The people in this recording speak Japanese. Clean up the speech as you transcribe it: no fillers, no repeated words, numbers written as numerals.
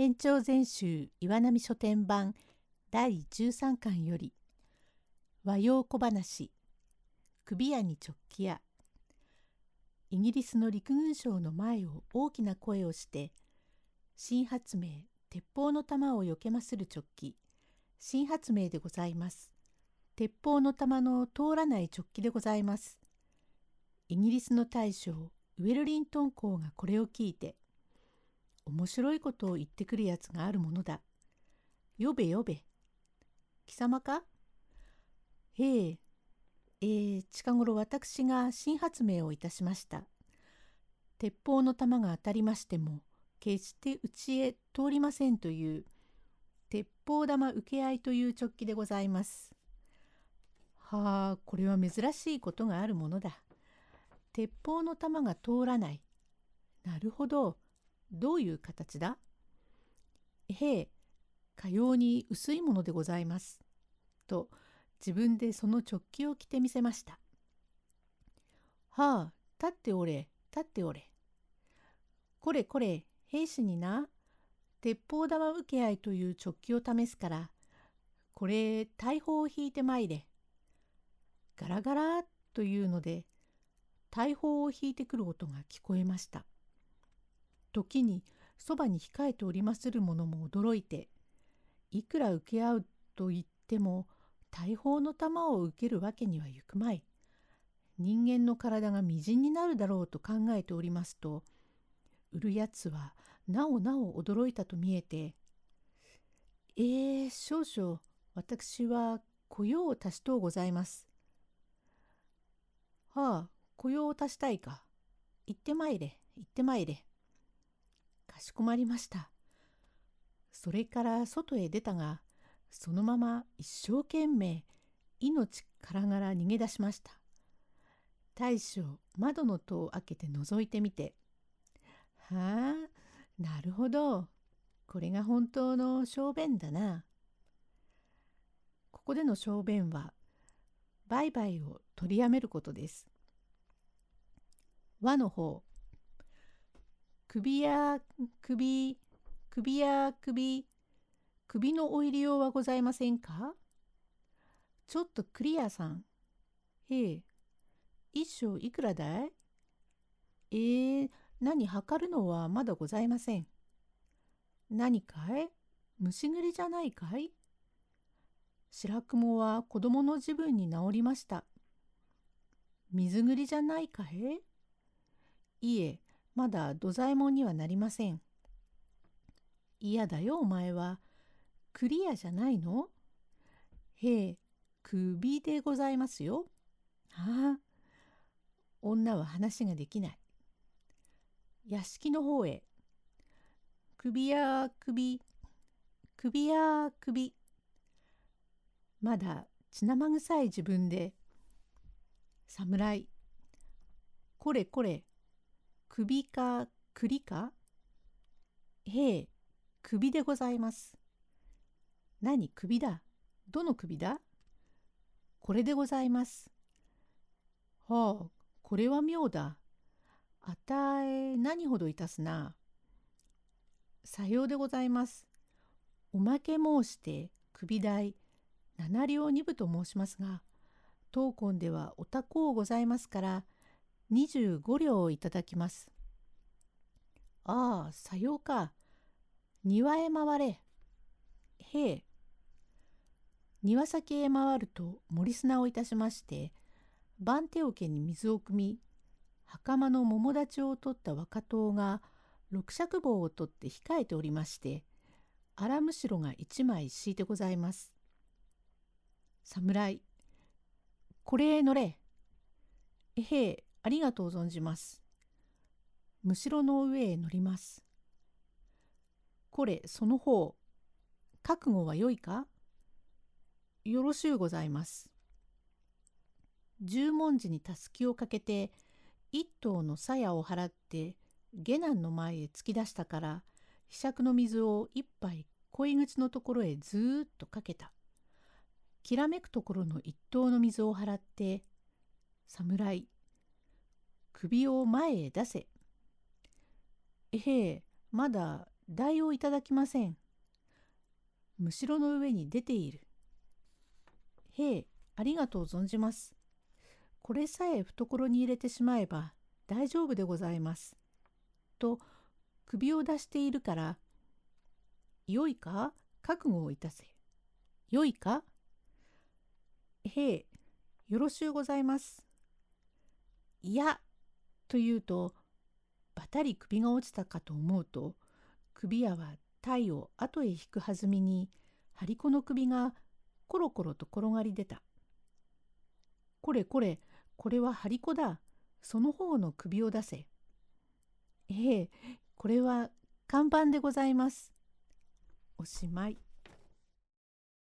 延長全集岩波書店版第13巻より和洋小話首屋に直帰屋。イギリスの陸軍省の前を大きな声をして新発明鉄砲の弾を避けまする直帰新発明でございます。鉄砲の弾の通らない直帰でございます。イギリスの大将ウェルリントン公がこれを聞いて面白いことを言ってくるやつがあるものだ。よべよべ。貴様か？へえ。近頃私が新発明をいたしました。鉄砲の弾が当たりましても、決してうちへ通りませんという、鉄砲玉受け合いという直帰でございます。はあ、これは珍しいことがあるものだ。鉄砲の弾が通らない。なるほど。どういう形だ？へえ、かように薄いものでございます。と、自分でその直帰を着てみせました。はあ、立っておれ、立っておれ。これこれ、兵士にな、鉄砲玉受け合いという直帰を試すから、これ、大砲を引いてまいれ。ガラガラというので、大砲を引いてくる音が聞こえました。時にそばに控えておりまする者も驚いて、いくら受け合うと言っても大砲の弾を受けるわけにはいくまい。人間の体が微塵になるだろうと考えておりますと、売るやつはなお驚いたと見えて、少々私は雇用を足しとうございます。はあ、雇用を足したいか。行ってまいれ、行ってまいれ。かしこまりました。それから外へ出たが、そのまま一生懸命、命からがら逃げ出しました。大将、窓の戸を開けて覗いてみて、はあ、なるほど。これが本当の小便だな。ここでの小便は、売買を取りやめることです。和の方。首のお入り用はございませんか？ちょっとクリアさん。へえ、一升いくらだい？何測るのはまだございません。何かい？虫ぐりじゃないかい？白雲は子供の時分に治りました。水ぐりじゃないかい？いえ、まだ土左衛門にはなりません。嫌だよお前は。クリアじゃないの？へえ、首でございますよ。ああ、女は話ができない。屋敷の方へ。首や首、首や首。まだ血生臭い自分で。侍。これこれ。首か栗か？へえ、首でございます。何、首だ。どの首だ？これでございます。はあ、これは妙だ。あたえ何ほどいたすな。さようでございます。おまけ申して首代七両二分と申しますが、当今ではおたこうございますから、25両をいただきます。ああ、さようか。庭へ回れ。へえ。庭先へ回ると盛り砂をいたしまして、番手桶に水を汲み、袴の桃立ちを取った若党が六尺棒を取って控えておりまして、荒むしろが1枚敷いてございます。侍、これへ乗れ。へえ。ありがとう存じます。むしろの上へ乗ります。これ、その方、覚悟はよいか？よろしゅうございます。十文字にたすきをかけて、一頭の鞘を払って、下男の前へ突き出したから、ひしゃくの水を一杯、鯉口のところへずーっとかけた。きらめくところの一頭の水を払って、侍、首を前へ出せ。えへえ、まだ代をいただきません。むしろの上に出ている。へえ、ありがとう存じます。これさえ懐に入れてしまえば大丈夫でございます。と首を出しているから、よいか覚悟をいたせ。よいか。へえ、よろしゅうございます。いや、というと、ばたり首が落ちたかと思うと、首矢は体を後へ引くはずみに、張り子の首がコロコロと転がり出た。これこれ、これは張り子だ。その方の首を出せ。ええ、これは看板でございます。おしまい。